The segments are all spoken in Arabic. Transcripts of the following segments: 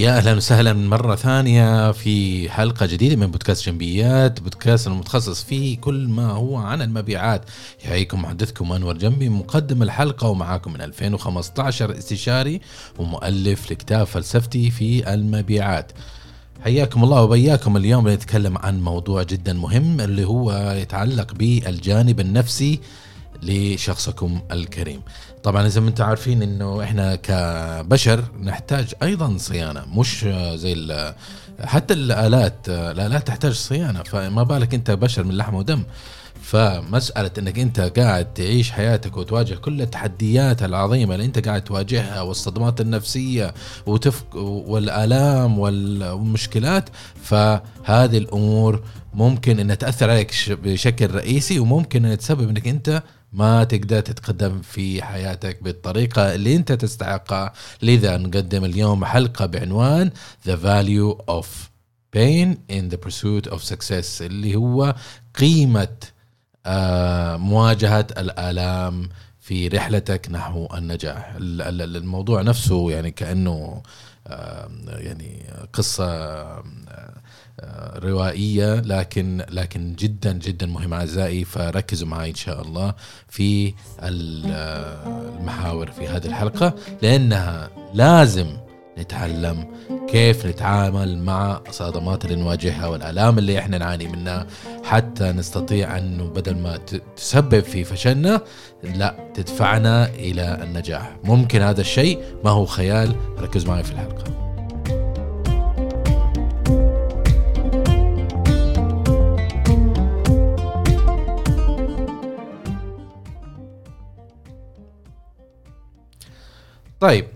يا أهلا وسهلا مرة ثانية في حلقة جديدة من بودكاست جنبيات، بودكاست المتخصص في كل ما هو عن المبيعات. يحييكم محدثكم أنور جنبي، مقدم الحلقة، ومعاكم من 2015 استشاري ومؤلف لكتاب فلسفتي في المبيعات. حياكم الله وبياكم. اليوم بنتكلم عن موضوع جدا مهم اللي هو يتعلق بالجانب النفسي لشخصكم الكريم. طبعا زي ما انتم عارفين انه احنا كبشر نحتاج ايضا صيانة، مش زي حتى الالات تحتاج صيانة، فما بالك انت بشر من لحم ودم. فمسألة انك انت قاعد تعيش حياتك وتواجه كل التحديات العظيمة اللي انت قاعد تواجهها والصدمات النفسية والالام والمشكلات، فهذه الامور ممكن انها تأثر عليك بشكل رئيسي، وممكن انها تسبب انك انت ما تقدر تتقدم في حياتك بالطريقة اللي انت تستحقها. لذا نقدم اليوم حلقة بعنوان The Value of Pain in the Pursuit of Success، اللي هو قيمة مواجهة الآلام في رحلتك نحو النجاح. الموضوع نفسه يعني كأنه يعني قصة روائية، لكن جدا جدا مهم أعزائي، فركزوا معي إن شاء الله في المحاور في هذه الحلقة، لأنها لازم نتعلم كيف نتعامل مع صدمات اللي نواجهها والآلام اللي احنا نعاني منها، حتى نستطيع أنه بدل ما تسبب في فشلنا لا تدفعنا إلى النجاح. ممكن هذا الشيء، ما هو خيال. ركز معي في الحلقة. طيب،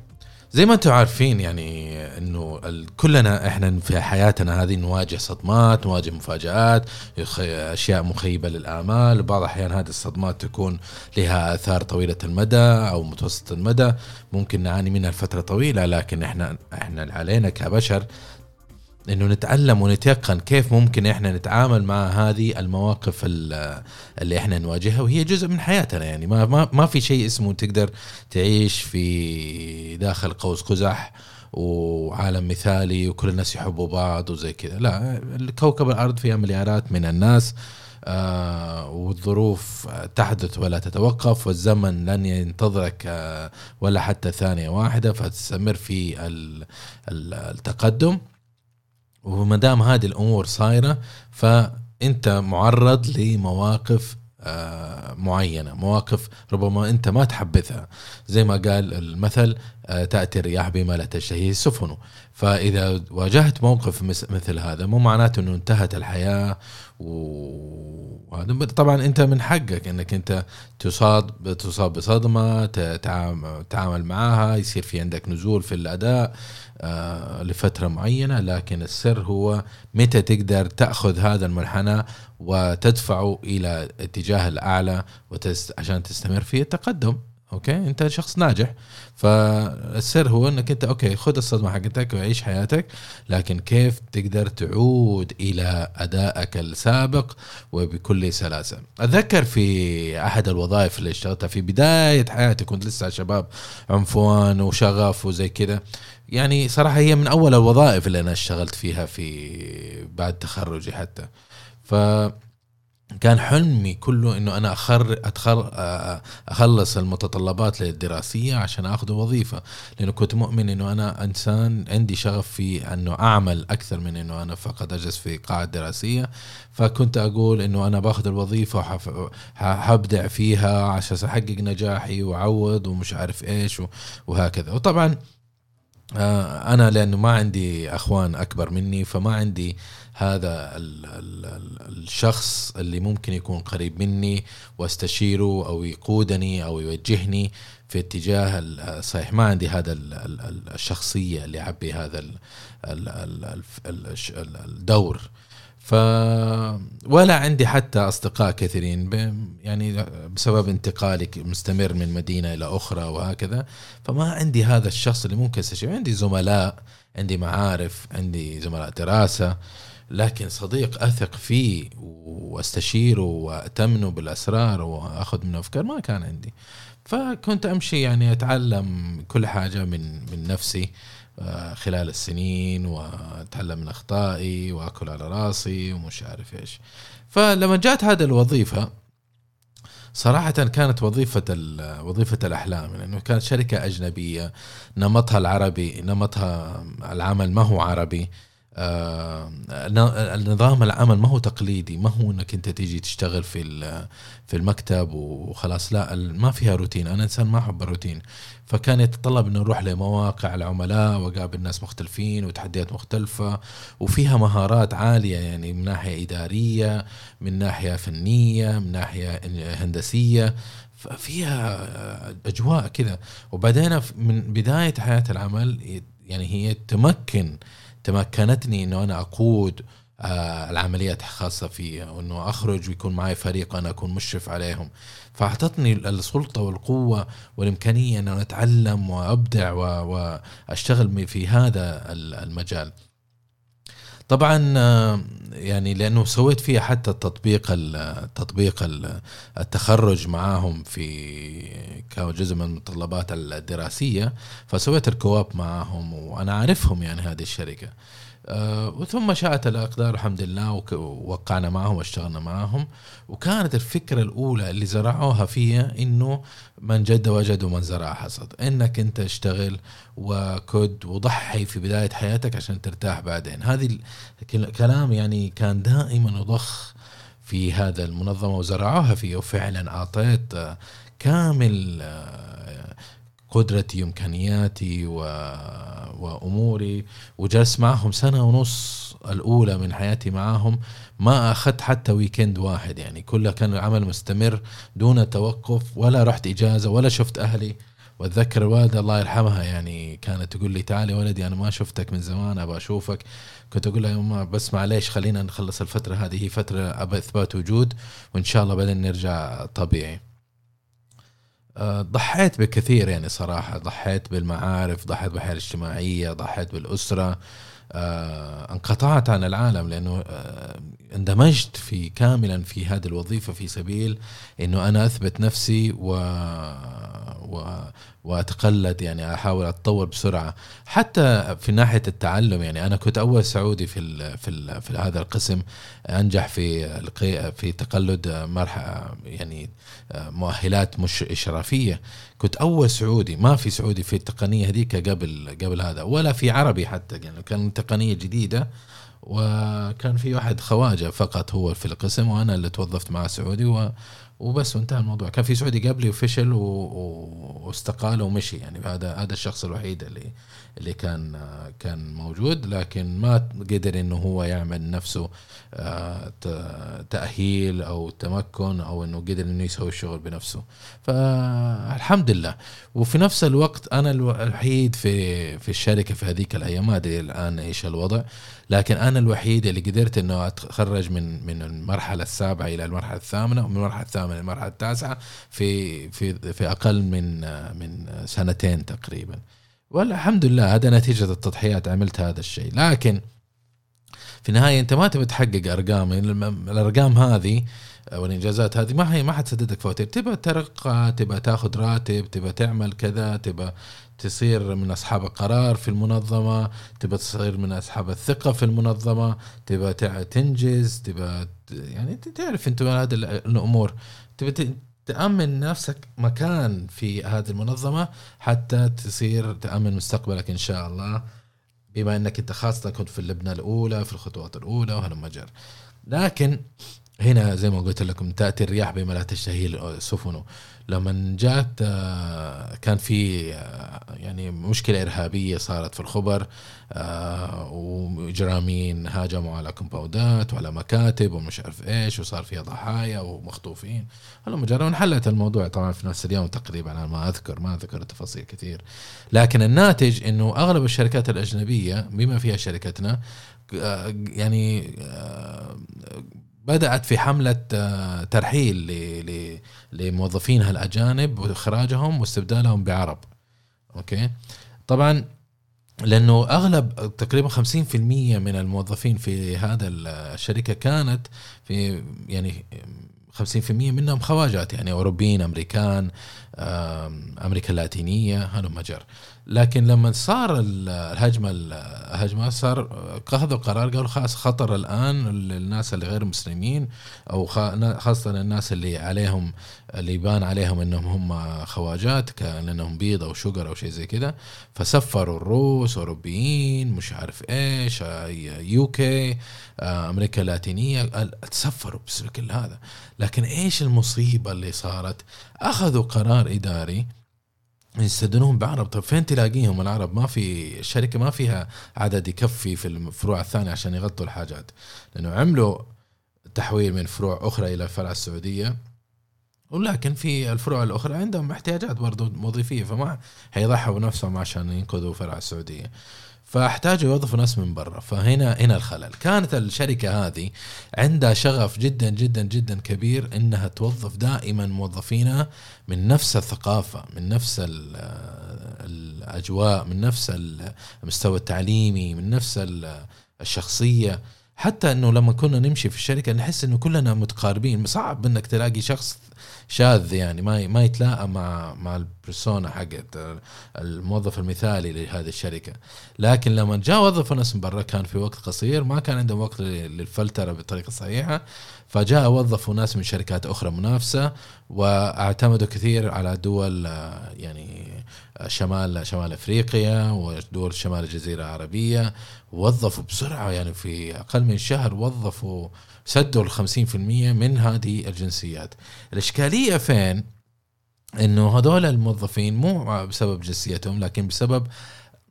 زي ما انتم عارفين يعني انه كلنا احنا في حياتنا هذه نواجه صدمات، نواجه مفاجآت، اشياء مخيبة للآمال. بعض الاحيان هذه الصدمات تكون لها اثار طويلة المدى او متوسط المدى، ممكن نعاني منها لفترة طويلة، لكن احنا علينا كبشر انه نتعلم ونتيقن كيف ممكن احنا نتعامل مع هذه المواقف اللي احنا نواجهها، وهي جزء من حياتنا. يعني ما في شيء اسمه تقدر تعيش في داخل قوس قزح وعالم مثالي وكل الناس يحبوا بعض وزي كذا. لا، الكوكب الارض فيها مليارات من الناس، والظروف تحدث ولا تتوقف، والزمن لن ينتظرك ولا حتى ثانية واحدة، فتستمر في التقدم. وما دام هذه الأمور صايرة فأنت معرض لمواقف معينة، مواقف ربما أنت ما تحبذها. زي ما قال المثل، تأتي الرياح بما لا تشتهيه السفن. فإذا واجهت موقف مثل هذا، مو معناته أنه انتهت الحياة. طبعا أنت من حقك أنك أنت تصاب بصدمة، تعامل معها، يصير في عندك نزول في الأداء لفترة معينة، لكن السر هو متى تقدر تأخذ هذا المنحنى وتدفعه إلى اتجاه الأعلى عشان تستمر في التقدم. أوكي، أنت شخص ناجح، فالسر هو أنك أنت أوكي خذ الصدمة حقتك وعيش حياتك، لكن كيف تقدر تعود إلى أدائك السابق وبكل سلاسة. أتذكر في أحد الوظائف اللي اشتغلتها في بداية حياتي، كنت لسه شباب عنفوان وشغف وزي كده. يعني صراحة هي من أول الوظائف اللي أنا اشتغلت فيها في بعد تخرجي حتى. فكان حلمي كله إنه أنا أخلص المتطلبات الدراسية عشان أخذ وظيفة، لأنه كنت مؤمن إنه أنا إنسان عندي شغف في إنه أعمل أكثر من إنه أنا فقط أجلس في قاعة دراسية. فكنت أقول إنه أنا بأخذ الوظيفة وحبدع فيها عشان أحقق نجاحي وعوض ومش عارف إيش وهكذا. وطبعا أنا لأنه ما عندي أخوان أكبر مني، فما عندي هذا الشخص اللي ممكن يكون قريب مني واستشيره أو يقودني أو يوجهني في اتجاه الصحيح. ما عندي هذا الشخصية اللي يعبي هذا الدور. ولا عندي حتى أصدقاء كثيرين يعني بسبب انتقالي مستمر من مدينة إلى أخرى وهكذا. فما عندي هذا الشخص اللي ممكن استشير. عندي زملاء، عندي معارف، عندي زملاء دراسة، لكن صديق أثق فيه واستشيره وأتمنه بالأسرار وأخذ منه أفكار، ما كان عندي. فكنت أمشي يعني أتعلم كل حاجة من نفسي، خلال السنين وأتعلم من أخطائي وأكل على راسي ومش عارف إيش. فلما جات هذه الوظيفة صراحة كانت وظيفة الأحلام، لأنه كانت شركة أجنبية، نمطها العربي، نمطها العمل ما هو عربي، نظام العمل ما هو تقليدي، ما هو انك انت تيجي تشتغل في المكتب وخلاص، لا، ما فيها روتين. انا انسان ما احب الروتين، فكان يتطلب انه نروح لمواقع العملاء واقابل ناس مختلفين وتحديات مختلفة، وفيها مهارات عالية يعني من ناحية إدارية، من ناحية فنية، من ناحية هندسية، فيها أجواء كذا. وبعدين من بداية حياة العمل يعني هي تمكنتني أنه أنا أقود العمليات خاصة فيها، وأنه أخرج ويكون معي فريق أنا أكون مشرف عليهم. فأعطتني السلطة والقوة والإمكانية أنه أتعلم وأبدع وأشتغل في هذا المجال. طبعا يعني لأنه سويت فيها حتى التطبيق التخرج معاهم في كجزء من المتطلبات الدراسية، فسويت الكواب معاهم وأنا عارفهم يعني هذه الشركة. وثم شاءت الأقدار الحمد لله ووقعنا معهم واشتغلنا معهم. وكانت الفكرة الأولى اللي زرعوها فيها إنه من جد وجد ومن زرع حصد، إنك أنت اشتغل وكد وضحي في بداية حياتك عشان ترتاح بعدين. هذه الكلام يعني كان دائما يضخ في هذا المنظمة وزرعوها فيه، وفعلا أعطيت كامل قدرتي وإمكانياتي وأموري، وجلس معهم 1.5 سنة الأولى من حياتي معهم، ما أخذت حتى ويكند واحد، يعني كله كان عمل مستمر دون توقف، ولا رحت إجازة ولا شفت أهلي. وأتذكر الوالدة الله يرحمها يعني كانت تقول لي تعالي ولدي أنا ما شفتك من زمان أبغى أشوفك، كنت أقول لها يا أمه بس معليش خلينا نخلص الفترة هذه، هي فترة أبغى إثبات وجود وإن شاء الله بعدين نرجع طبيعي. ضحيت بكثير يعني صراحة، ضحيت بالمعارف، ضحيت بالحياة الاجتماعية، ضحيت بالأسرة، انقطعت عن العالم، لأنه اندمجت في كاملا في هذه الوظيفة في سبيل أنه أنا أثبت نفسي وأتقلد، يعني أحاول أتطور بسرعة حتى في ناحية التعلم. يعني أنا كنت أول سعودي في هذا القسم أنجح في تقلد مرحلة يعني مؤهلات مش إشرافية، كنت أول سعودي، ما في سعودي في التقنية هذيك قبل هذا، ولا في عربي حتى، يعني كان تقنية جديدة، وكان في واحد خواجة فقط هو في القسم وأنا اللي توظفت مع سعودي وبس وانتهى الموضوع. كان في سعودي قبلي وفشل واستقال ومشي، يعني هذا الشخص الوحيد اللي كان موجود، لكن ما قدر انه هو يعمل نفسه تأهيل او تمكن، او انه قدر انه يسوي الشغل بنفسه، فالحمد لله. وفي نفس الوقت انا الوحيد في الشركة في هذيك الايام، ما ادري الان ايش الوضع، لكن انا الوحيد اللي قدرت انه اتخرج من المرحلة 7 الى المرحلة 8، ومن المرحلة 8 المرحلة 9 في أقل من 2 سنين تقريبا، والحمد لله هذا نتيجة التضحيات، عملت هذا الشيء. لكن في النهاية أنت ما تبي تحقق أرقام، الأرقام هذه والإنجازات هذه ما حتسددك فواتير، تبى ترقى، تبى تاخذ راتب، تبى تعمل كذا، تبى تصير من أصحاب القرار في المنظمة، تبى تصير من أصحاب الثقة في المنظمة، تبى تنجز، تبى يعني تعرف أنت هذه الأمور، تبى تأمن نفسك مكان في هذه المنظمة حتى تصير تأمن مستقبلك إن شاء الله، بما أنك أنت خاصة كنت في اللبنة الأولى في الخطوات الأولى وهلم جر. لكن هنا زي ما قلت لكم تأتي الرياح بما لا تشتهي سفنه، لما جات كان في يعني مشكلة إرهابية صارت في الخبر، وإجراميين هاجموا على كومباوندات وعلى مكاتب ومش عارف إيش، وصار فيها ضحايا ومخطوفين هلم جر، وانحلت الموضوع طبعا في نفس اليوم تقريبا، أنا ما أذكر تفاصيل كثير، لكن الناتج إنه أغلب الشركات الأجنبية بما فيها شركتنا يعني بدأت في حملة ترحيل لموظفينها الأجانب وإخراجهم واستبدالهم بعرب. أوكي طبعا لأنه أغلب تقريبا 50% من الموظفين في هذا الشركة كانت في يعني 50% منهم خواجات يعني أوروبيين أمريكان أمريكا اللاتينية هذا مجر. لكن لما صار الهجمة صار أخذوا قرار قالوا خلاص خطر الآن للناس اللي غير مسلمين أو خاصة للناس اللي عليهم اللي يبان عليهم إنهم هم خواجات كأنهم بيض أو شجر أو شيء زي كده. فسفروا الروس أوروبيين مش عارف إيش يوكي أمريكا اللاتينية تسفروا بشكل هذا. لكن إيش المصيبة اللي صارت؟ أخذوا قرار إداري يستدنون بعرب. طب فين تلاقيهم العرب؟ ما في الشركة ما فيها عدد يكفي في الفروع الثانية عشان يغطوا الحاجات، لأنه عملوا تحويل من فروع أخرى إلى الفرع السعودية، ولكن في الفروع الأخرى عندهم احتياجات برضو وظيفية فما هيضحوا بنفسهم عشان ينقذوا فرع السعودية، فاحتاجوا يوظفوا ناس من برا. فهنا الخلل. كانت الشركة هذه عندها شغف جدا جدا جدا كبير إنها توظف دائما موظفينها من نفس الثقافة من نفس الأجواء من نفس المستوى التعليمي من نفس الشخصية، حتى أنه لما كنا نمشي في الشركة نحس أنه كلنا متقاربين. صعب أنك تلاقي شخص شاذ يعني ما يتلاقى مع البرسونا حقت الموظف المثالي لهذه الشركة. لكن لما جاء وظف ناس من برا كان في وقت قصير ما كان عندهم وقت للفلترة بالطريقة الصحيحة، فجاء وظفوا ناس من شركات أخرى منافسة واعتمدوا كثير على دول يعني شمال أفريقيا ودول شمال الجزيرة العربية. وظفوا بسرعة يعني في أقل من شهر وظفوا سدوا 50% من هذه الجنسيات. الإشكالية فين؟ إنه هذول الموظفين مو بسبب جنسيتهم لكن بسبب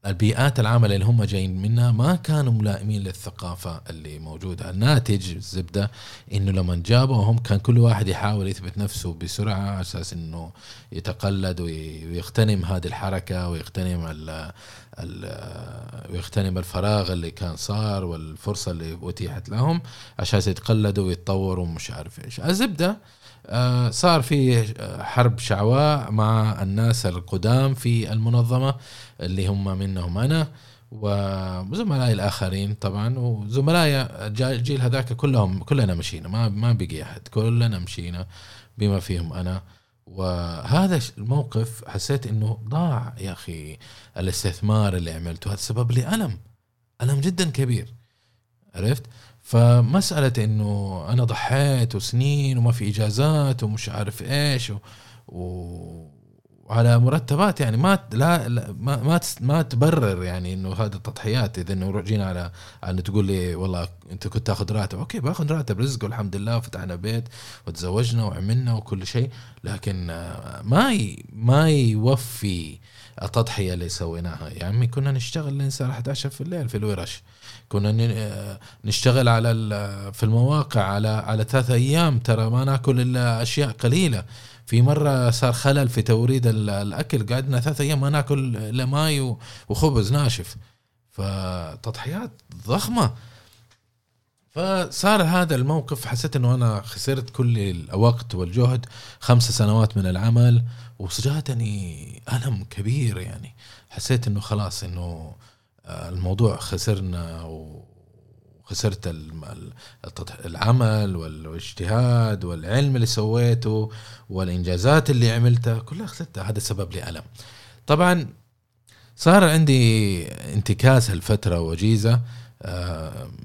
البيئات العمل اللي هم جايين منها ما كانوا ملائمين للثقافة اللي موجودة. الناتج الزبدة إنه لما جابوهم كان كل واحد يحاول يثبت نفسه بسرعة على أساس إنه يتقلد ويغتنم هذه الحركة ويغتنم الفراغ اللي كان صار والفرصة اللي أتيحت لهم عشان يتقلدوا ويتطوروا ومش عارف إيش. الزبدة صار في حرب شعواء مع الناس القدام في المنظمة اللي هم منهم أنا وزملائي الآخرين طبعا وزملائي جيل هذاك كلنا مشينا ما بقي أحد، كلنا مشينا بما فيهم أنا. وهذا الموقف حسيت إنه ضاع يا أخي الاستثمار اللي عملته، هذا سبب لي ألم جدا كبير. عرفت؟ فمسألة إنه أنا ضحيت وسنين وما في إجازات ومش عارف إيش وعلى مرتبات يعني ما تبرر يعني إنه هذا التضحيات. إذا إنه رجينا على تقول لي والله أنت كنت تأخذ راتب، أوكي بأخذ راتب رزق والحمد لله فتحنا بيت وتزوجنا وعملنا وكل شيء، لكن ما يوفي التضحية اللي سويناها. يعني كنا نشتغل لين الساعة 11 في الليل في الورش، كنا نشتغل في المواقع على 3 أيام ترى ما نأكل إلا أشياء قليلة. في مرة صار خلل في توريد الأكل قعدنا 3 أيام ما نأكل إلا ماي وخبز ناشف، فتضحيات ضخمة. فصار هذا الموقف حسيت أنه أنا خسرت كل الوقت والجهد 5 سنوات من العمل، وصجاتني ألم كبير يعني حسيت أنه خلاص أنه الموضوع خسرنا وخسرت العمل والاجتهاد والعلم اللي سويته والإنجازات اللي عملتها كلها خسرتها. هذا سبب لي ألم. طبعا صار عندي انتكاس هالفترة وجيزة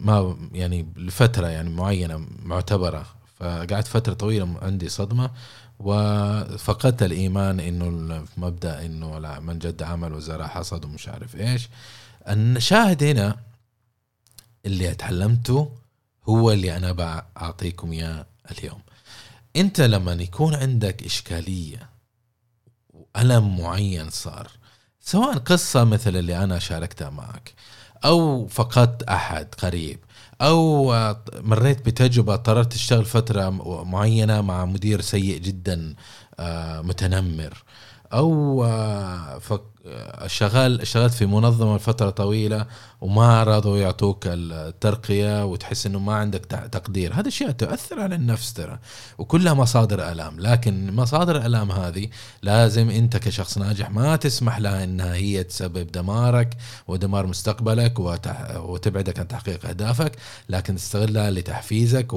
ما يعني لفترة يعني معينة معتبرة، فقعدت فترة طويلة عندي صدمة وفقدت الإيمان إنه مبدأ إنه لا من جد عمل وزرع حصد ومش عارف إيش. الشاهد هنا اللي اتعلمته هو اللي أنا بعطيكم إياه اليوم. أنت لما يكون عندك إشكالية وألم معين صار، سواء قصة مثل اللي أنا شاركتها معك أو فقدت أحد قريب أو مريت بتجربة اضطررت تشتغل فترة معينة مع مدير سيء جدا متنمر أو اشتغلت في منظمة لفترة طويلة وما رضوا يعطوك الترقية وتحس إنه ما عندك تقدير. هذا الشيء تؤثر على النفس ترى، وكلها مصادر ألام. لكن مصادر الألام هذه لازم أنت كشخص ناجح ما تسمح لها إنها هي تسبب دمارك ودمار مستقبلك وتبعدك عن تحقيق أهدافك، لكن تستغلها لتحفيزك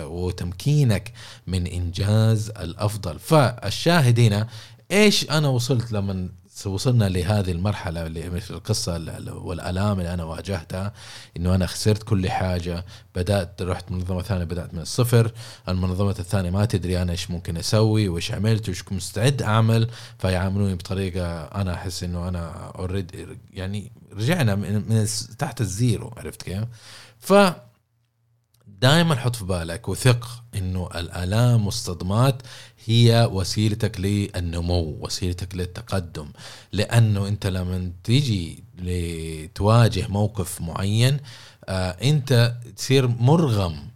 وتمكينك من إنجاز الأفضل. فالشاهد هنا إيش أنا وصلت لمن وصلنا لهذه المرحلة اللي في القصة والألام اللي أنا واجهتها، إنه أنا خسرت كل حاجة. بدأت رحت منظمة ثانية، بدأت من الصفر. المنظمة الثانية ما تدري أنا إيش ممكن أسوي وإيش عملت وإيش مستعد أعمل، فيعاملوني بطريقة أنا أحس إنه أنا أوريد يعني رجعنا من تحت الزيرو. عرفت كيف؟ فدائما حط في بالك وثق إنه الألام والصدمات هي وسيلتك للنمو، وسيلتك للتقدم. لأنه أنت لما تيجي لتواجه موقف معين أنت تصير مرغم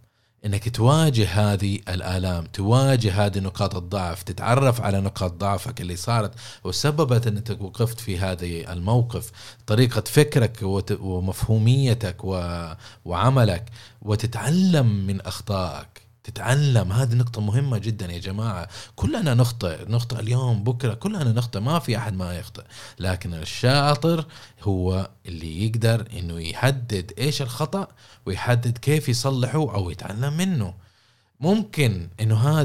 أنك تواجه هذه الآلام، تواجه هذه نقاط الضعف، تتعرف على نقاط ضعفك اللي صارت وسببت أنك وقفت في هذه الموقف، طريقة فكرك ومفهوميتك وعملك، وتتعلم من أخطائك. تتعلم. هذه نقطة مهمة جدا يا جماعة. كلنا نخطئ اليوم بكرة، كلنا نخطئ، ما في أحد ما يخطئ. لكن الشاطر هو اللي يقدر إنه يحدد إيش الخطأ ويحدد كيف يصلحه أو يتعلم منه. ممكن إنه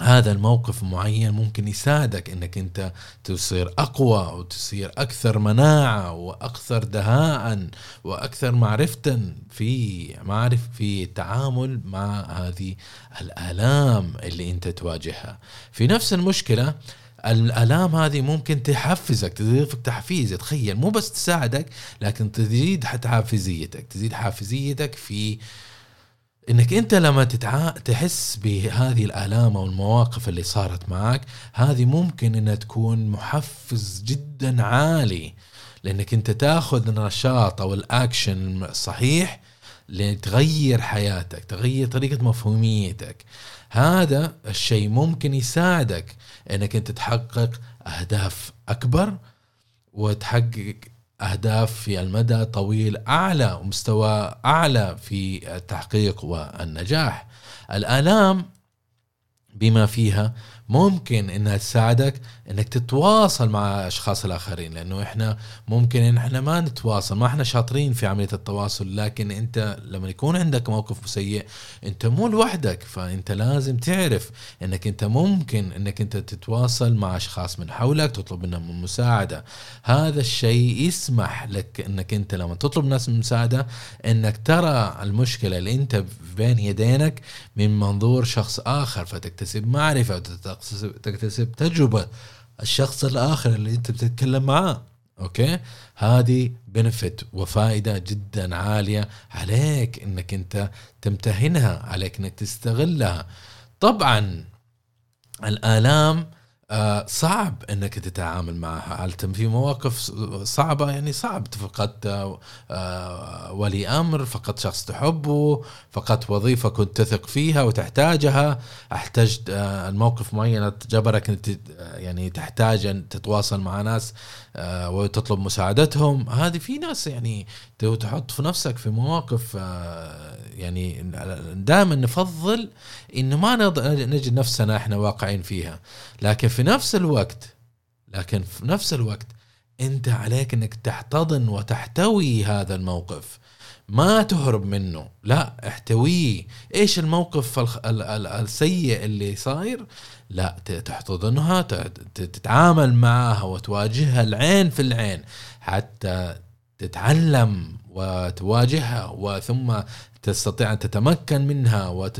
هذا الموقف معين ممكن يساعدك إنك أنت تصير أقوى وتصير أكثر مناعة وأكثر دهاءً وأكثر معرفة في التعامل مع هذه الآلام اللي أنت تواجهها. في نفس المشكلة الآلام هذه ممكن تحفزك، تضيفك تحفيز. تخيل، مو بس تساعدك لكن تزيد حافزيتك، في انك انت لما تحس بهذه الآلام او المواقف اللي صارت معك. هذه ممكن انها تكون محفز جدا عالي، لانك انت تاخذ النشاط او الاكشن الصحيح لتغير حياتك، تغير طريقة مفهوميتك. هذا الشيء ممكن يساعدك انك انت تحقق اهداف اكبر وتحقق أهداف في المدى طويل أعلى ومستوى أعلى في التحقيق والنجاح. الآلام بما فيها ممكن أنها تساعدك أنك تتواصل مع أشخاص الآخرين، لأنه إحنا ممكن إن إحنا ما نتواصل، ما إحنا شاطرين في عملية التواصل. لكن أنت لما يكون عندك موقف سيء أنت مو لوحدك، فأنت لازم تعرف أنك أنت ممكن أنك أنت تتواصل مع أشخاص من حولك، تطلب منهم المساعدة. هذا الشيء يسمح لك أنك أنت لما تطلب ناس من المساعدة أنك ترى المشكلة اللي أنت بين يدينك من منظور شخص آخر، فتكتسب معرفة تكتسب تجربة الشخص الآخر اللي أنت بتتكلم معاه. أوكي، هذه benefit وفائدة جدا عالية عليك إنك أنت تمتهنها، عليك إنك تستغلها. طبعا الآلام صعب انك تتعامل معها، في مواقف صعبة، يعني صعب. فقدت ولي امر، فقدت شخص تحبه، فقدت وظيفة كنت تثق فيها وتحتاجها، احتجت الموقف معين جبرك يعني تحتاج ان تتواصل مع ناس وتطلب مساعدتهم. هذه في ناس يعني تحط في نفسك في مواقف، يعني دائما نفضل انه ما نجد نفسنا احنا واقعين فيها. لكن في نفس الوقت انت عليك انك تحتضن وتحتوي هذا الموقف، ما تهرب منه، لا احتويه. ايش الموقف السيء اللي صاير؟ لا تحتضنها، تتعامل معها وتواجهها العين في العين حتى تتعلم وتواجهها، وثم تستطيع أن تتمكن منها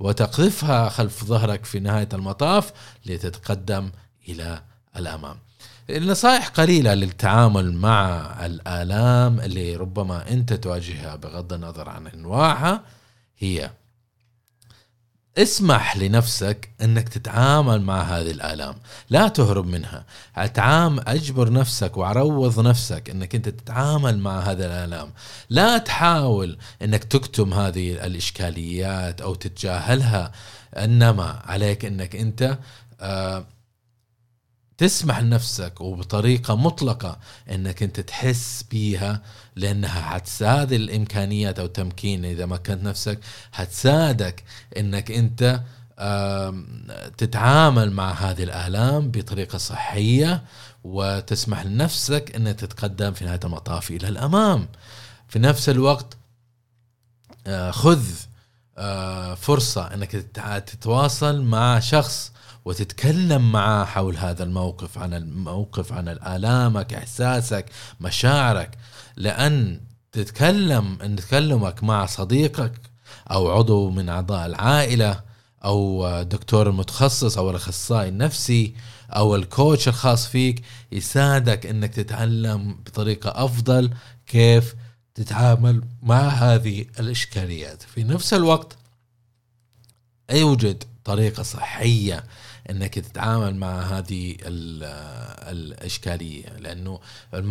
وتقذفها خلف ظهرك في نهاية المطاف لتتقدم إلى الأمام. النصائح قليلة للتعامل مع الآلام اللي ربما أنت تواجهها بغض النظر عن أنواعها هي: اسمح لنفسك أنك تتعامل مع هذه الآلام، لا تهرب منها. أجبر نفسك وعروض نفسك أنك أنت تتعامل مع هذه الآلام. لا تحاول أنك تكتم هذه الإشكاليات أو تتجاهلها، إنما عليك أنك أنت تسمح لنفسك وبطريقة مطلقة انك انت تحس بيها، لانها هتساعد الامكانيات او تمكين اذا ما كنت نفسك، هتساعدك انك انت تتعامل مع هذه الآلام بطريقة صحية، وتسمح لنفسك ان تتقدم في نهاية المطاف الى الامام. في نفس الوقت خذ فرصة انك تتواصل مع شخص وتتكلم معه حول هذا الموقف، عن الموقف، عن آلامك، احساسك، مشاعرك، لان تتكلمك مع صديقك او عضو من اعضاء العائلة او دكتور متخصص او الاخصائي النفسي او الكوتش الخاص فيك يساعدك انك تتعلم بطريقة افضل كيف تتعامل مع هذه الاشكاليات. في نفس الوقت يوجد طريقة صحية انك تتعامل مع هذه الاشكالية، لانه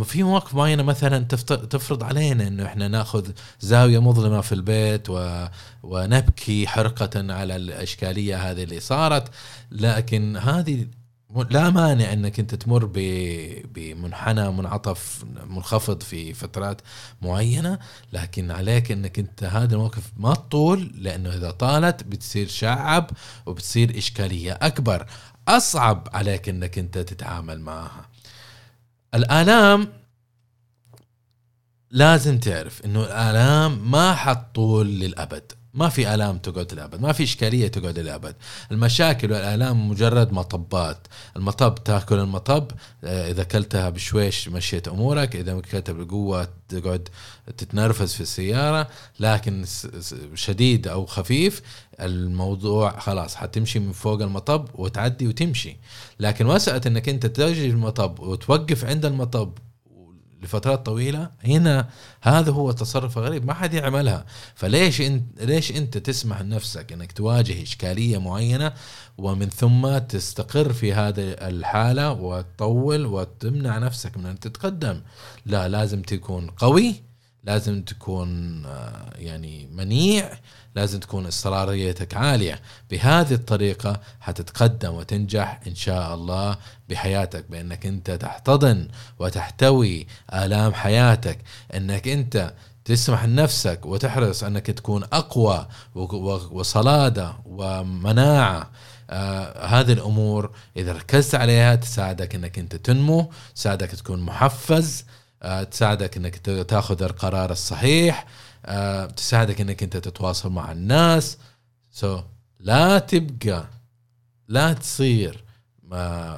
في مواقف معينة مثلا تفرض علينا انه احنا ناخذ زاوية مظلمة في البيت ونبكي حرقة على الاشكالية هذه اللي صارت، لكن هذه لا مانع انك انت تمر بمنحنى منعطف منخفض في فترات معينة، لكن عليك انك انت هذا الموقف ما تطول، لانه اذا طالت بتصير شعب وبتصير اشكالية اكبر اصعب عليك انك انت تتعامل معها. الالام لازم تعرف انه الالام ما حتطول للابد، ما في آلام تقعد للأبد، ما في إشكالية تقعد للأبد. المشاكل والآلام مجرد مطبات، المطب تأكل المطب، إذا كلتها بشويش مشيت أمورك، إذا كلتها بالقوة تقعد تتنرفز في السيارة، لكن شديد أو خفيف الموضوع خلاص حتمشي من فوق المطب وتعدي وتمشي. لكن مسألة أنك أنت تجي المطب وتوقف عند المطب لفترات طويلة، هنا هذا هو التصرف الغريب ما حد يعملها. فليش انت تسمح لنفسك انك تواجه إشكالية معينة ومن ثم تستقر في هذا الحالة وتطول وتمنع نفسك من ان تتقدم؟ لا، لازم تكون قوي، لازم تكون يعني منيع، لازم تكون إصراريتك عالية. بهذه الطريقة هتتقدم وتنجح إن شاء الله بحياتك، بأنك أنت تحتضن وتحتوي آلام حياتك، أنك أنت تسمح لنفسك وتحرص أنك تكون أقوى وصلادة ومناعة. هذه الأمور إذا ركزت عليها تساعدك أنك أنت تنمو، تساعدك تكون محفز، تساعدك أنك تأخذ القرار الصحيح، تساعدك أنك أنت تتواصل مع الناس. لا تصير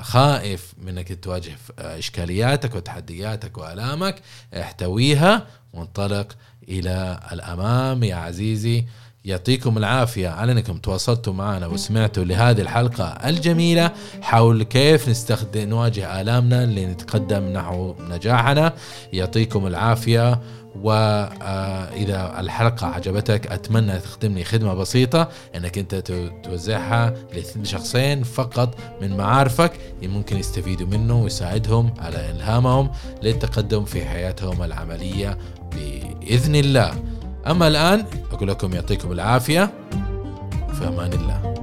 خائف من أنك تواجه إشكالياتك وتحدياتك وآلامك، احتويها وانطلق إلى الأمام يا عزيزي. يعطيكم العافية على أنكم تواصلتوا معنا وسمعتوا لهذه الحلقة الجميلة حول كيف نواجه آلامنا لنتقدم نحو نجاحنا. يعطيكم العافية، وإذا الحلقة عجبتك أتمنى تخدمني خدمة بسيطة أنك أنت توزعها لشخصين فقط من معارفك ممكن يستفيدوا منه ويساعدهم على إلهامهم للتقدم في حياتهم العملية بإذن الله. أما الآن أقول لكم يعطيكم العافية، في أمان الله.